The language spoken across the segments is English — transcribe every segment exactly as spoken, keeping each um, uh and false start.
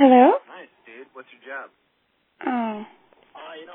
Hello? Nice, dude. What's your job? Oh. Uh, you know,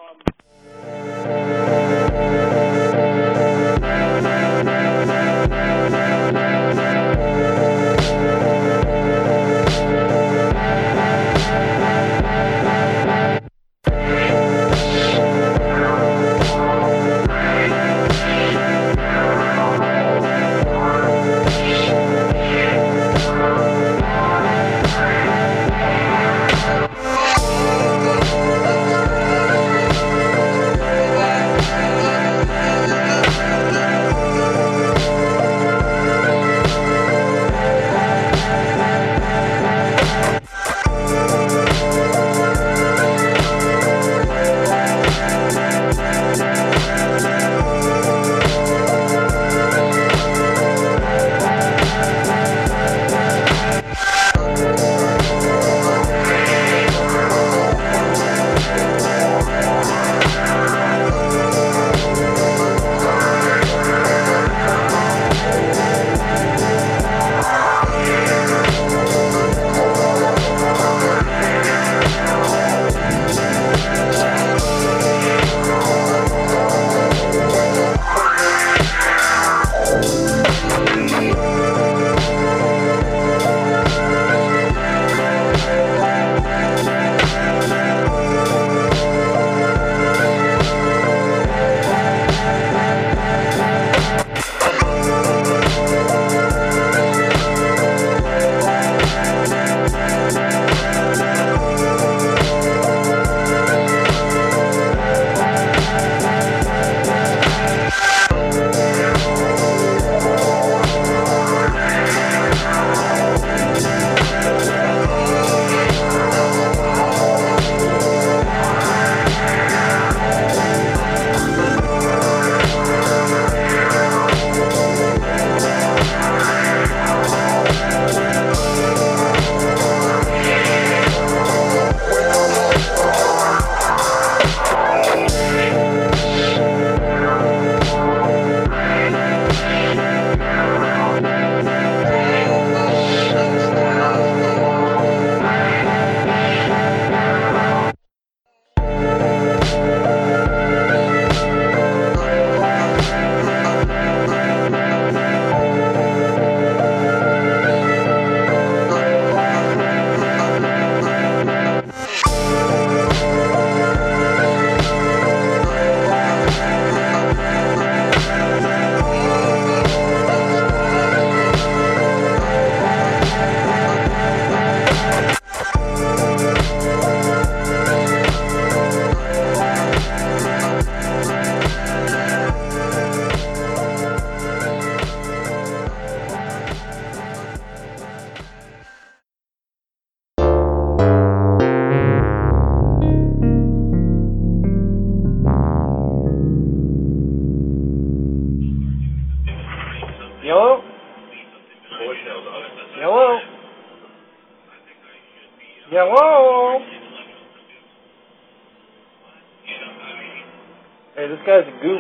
That's a goof.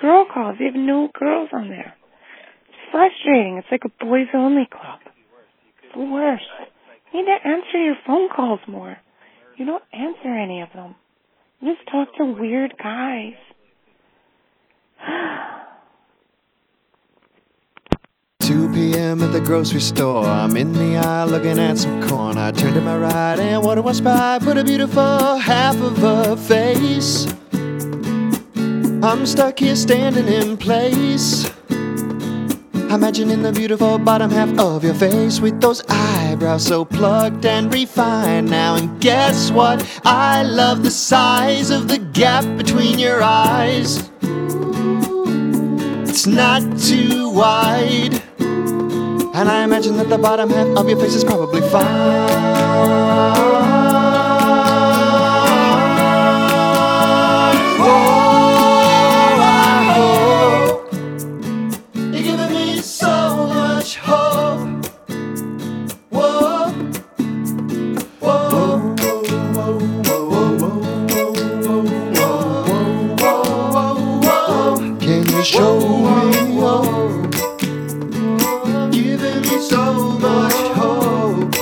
Girl calls. You have no girls on there. It's frustrating. It's like a boys only club. worse. You need to answer your phone calls more. You don't answer any of them. You just talk to weird guys. two p.m. at the grocery store. I'm in the aisle looking at some corn. I turn to my right and what do I spy? But a beautiful half of a face. I'm stuck here standing in place, imagining the beautiful bottom half of your face with those eyebrows so plucked and refined now. And guess what? I love the size of the gap between your eyes. It's not too wide, and I imagine that the bottom half of your face is probably fine. Show me hope, giving me so much hope.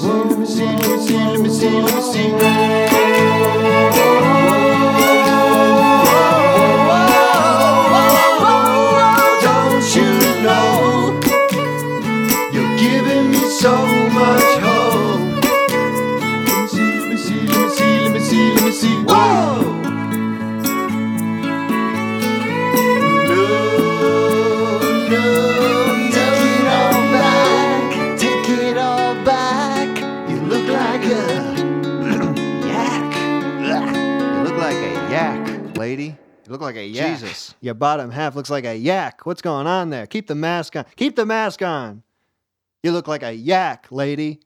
Let me see, let me see, let me see, let me see. Don't you know you're giving me so much hope? Let me see, let me see, let me see, let me see. Whoa. Lady, you look like a yak. Jesus, your bottom half looks like a yak. What's going on there? Keep the mask on. Keep the mask on. You look like a yak, lady.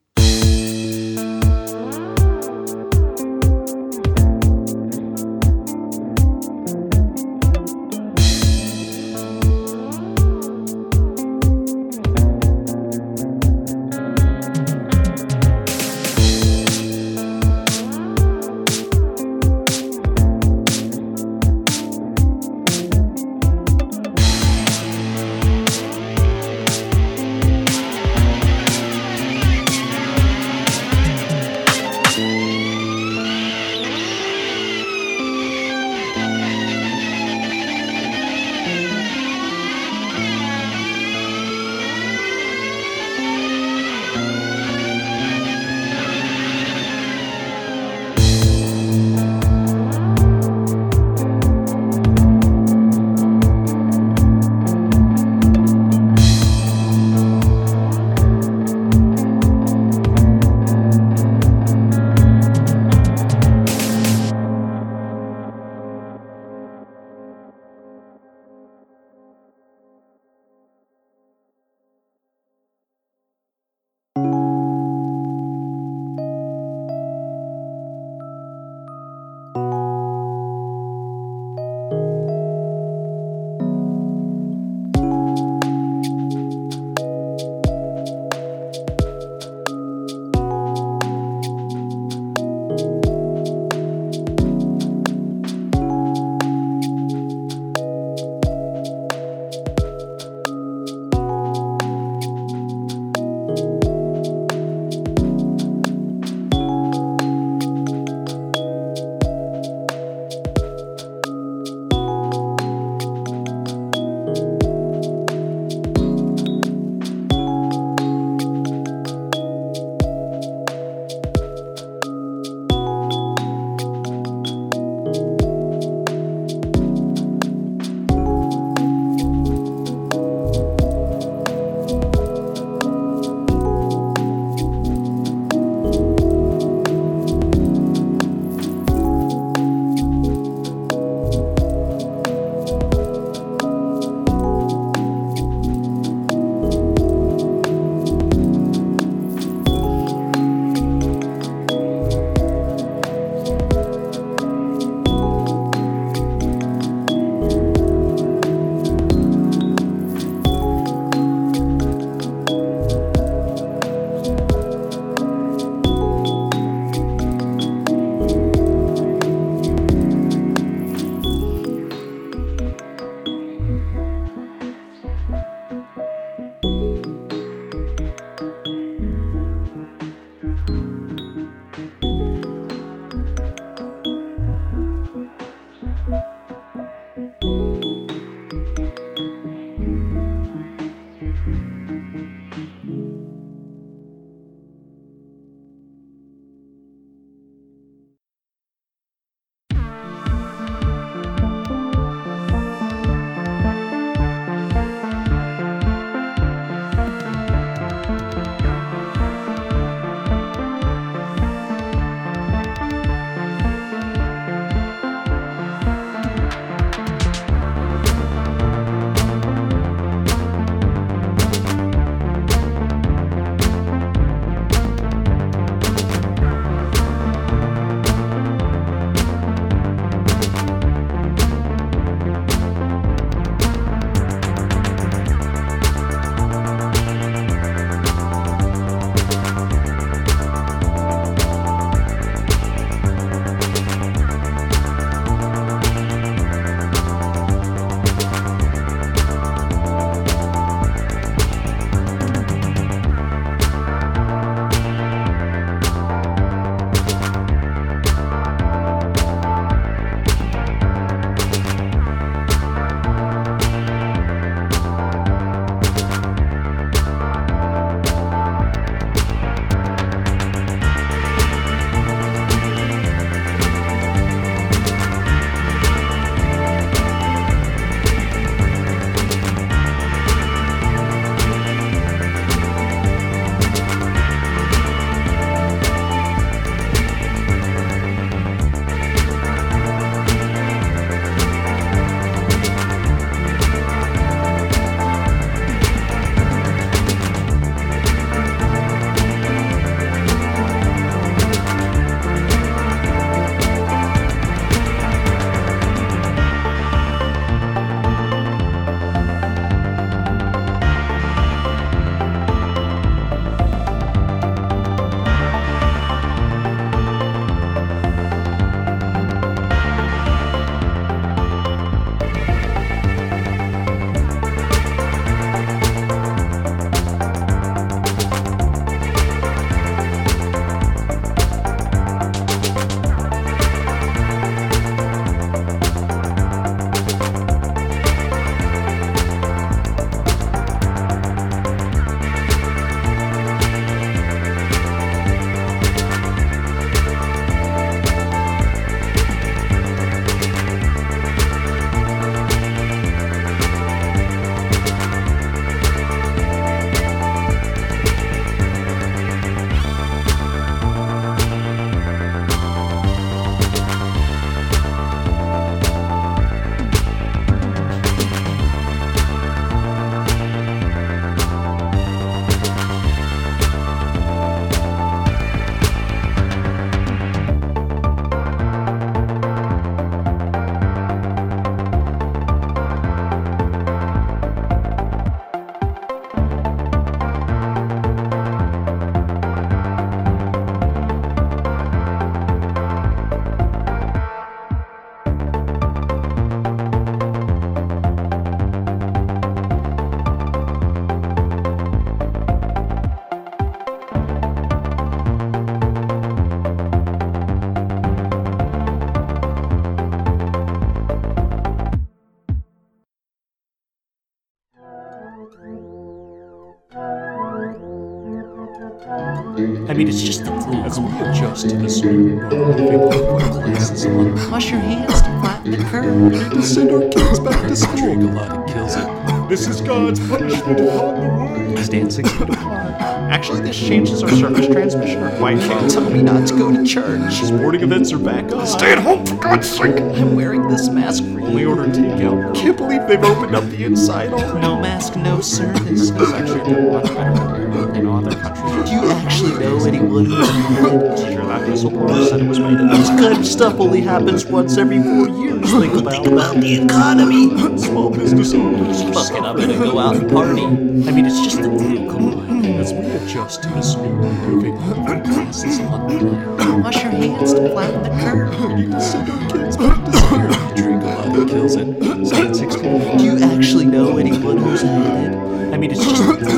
I mean, it's just the flu. As we adjust to this new world, we put glasses on, wash your hands to flatten the curve, and send our kids back to school. Drink a lot and kills it. This is God's punishment upon the world. Stand six feet apart. Actually, this changes our service transmission. Our wife can't tell me not to go to church. Sporting events are back up. Stay at home, for God's sake. I'm wearing this mask for you. Only order takeout. Can't believe they've opened up the inside already. No mask, no service. It's actually doing much better in all other countries. You actually know anyone who's sure that whistleblower said it was made up. This kind of stuff only happens once every four years. Think about, Think about the economy. Small business owners. Fuck it, I'm gonna go out and party. I mean, it's just a damn con. As we adjust to this new moving classes on the plan. Wash your hands to flatten the curve. We need to send our kids back to school. Drink a lot that kills it. seven sixteen. Do you actually know anyone who's had it? I mean, it's just as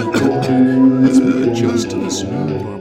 we adjust to this new normal.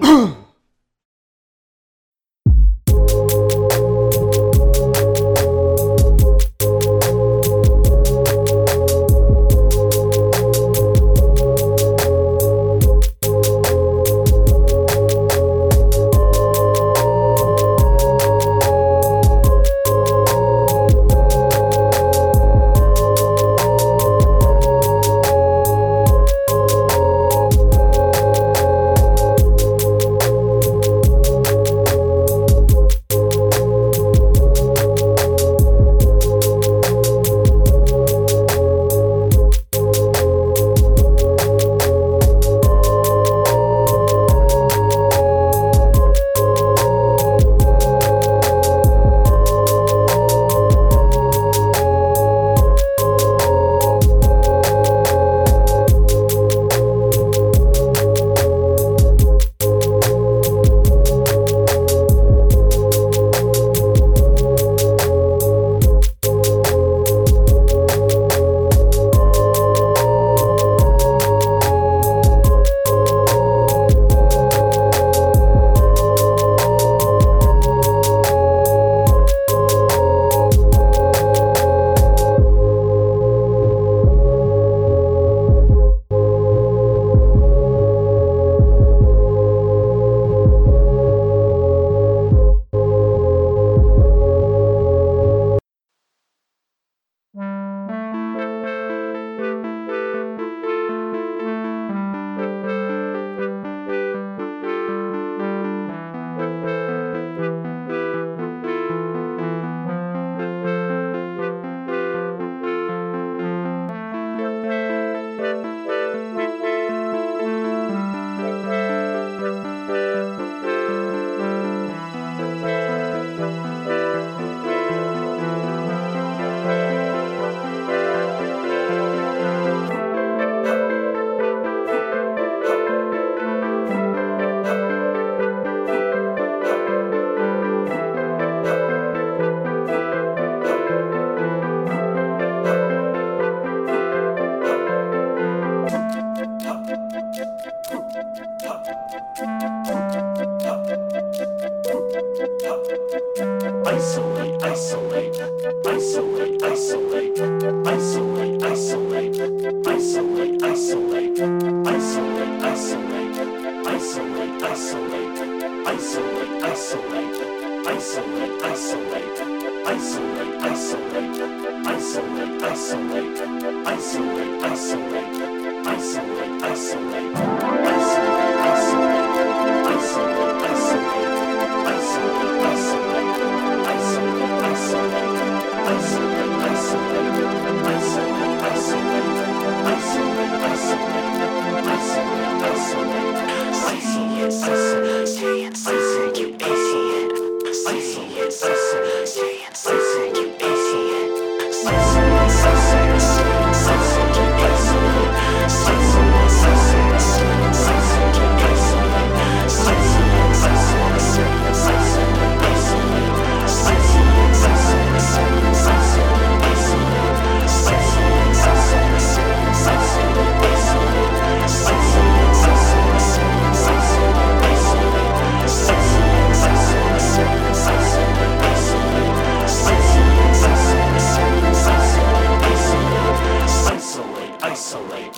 Isolate,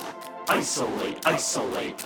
isolate, isolate.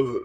Super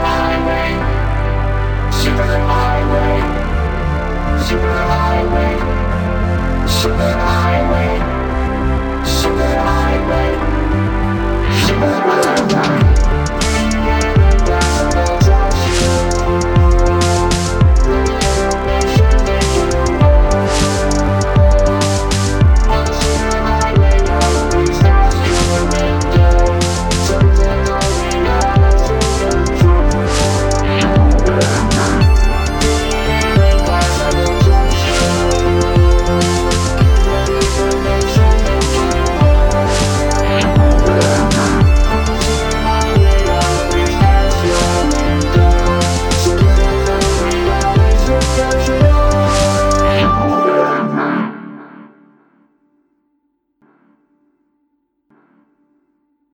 highway, super highway. Superhighway, Superhighway.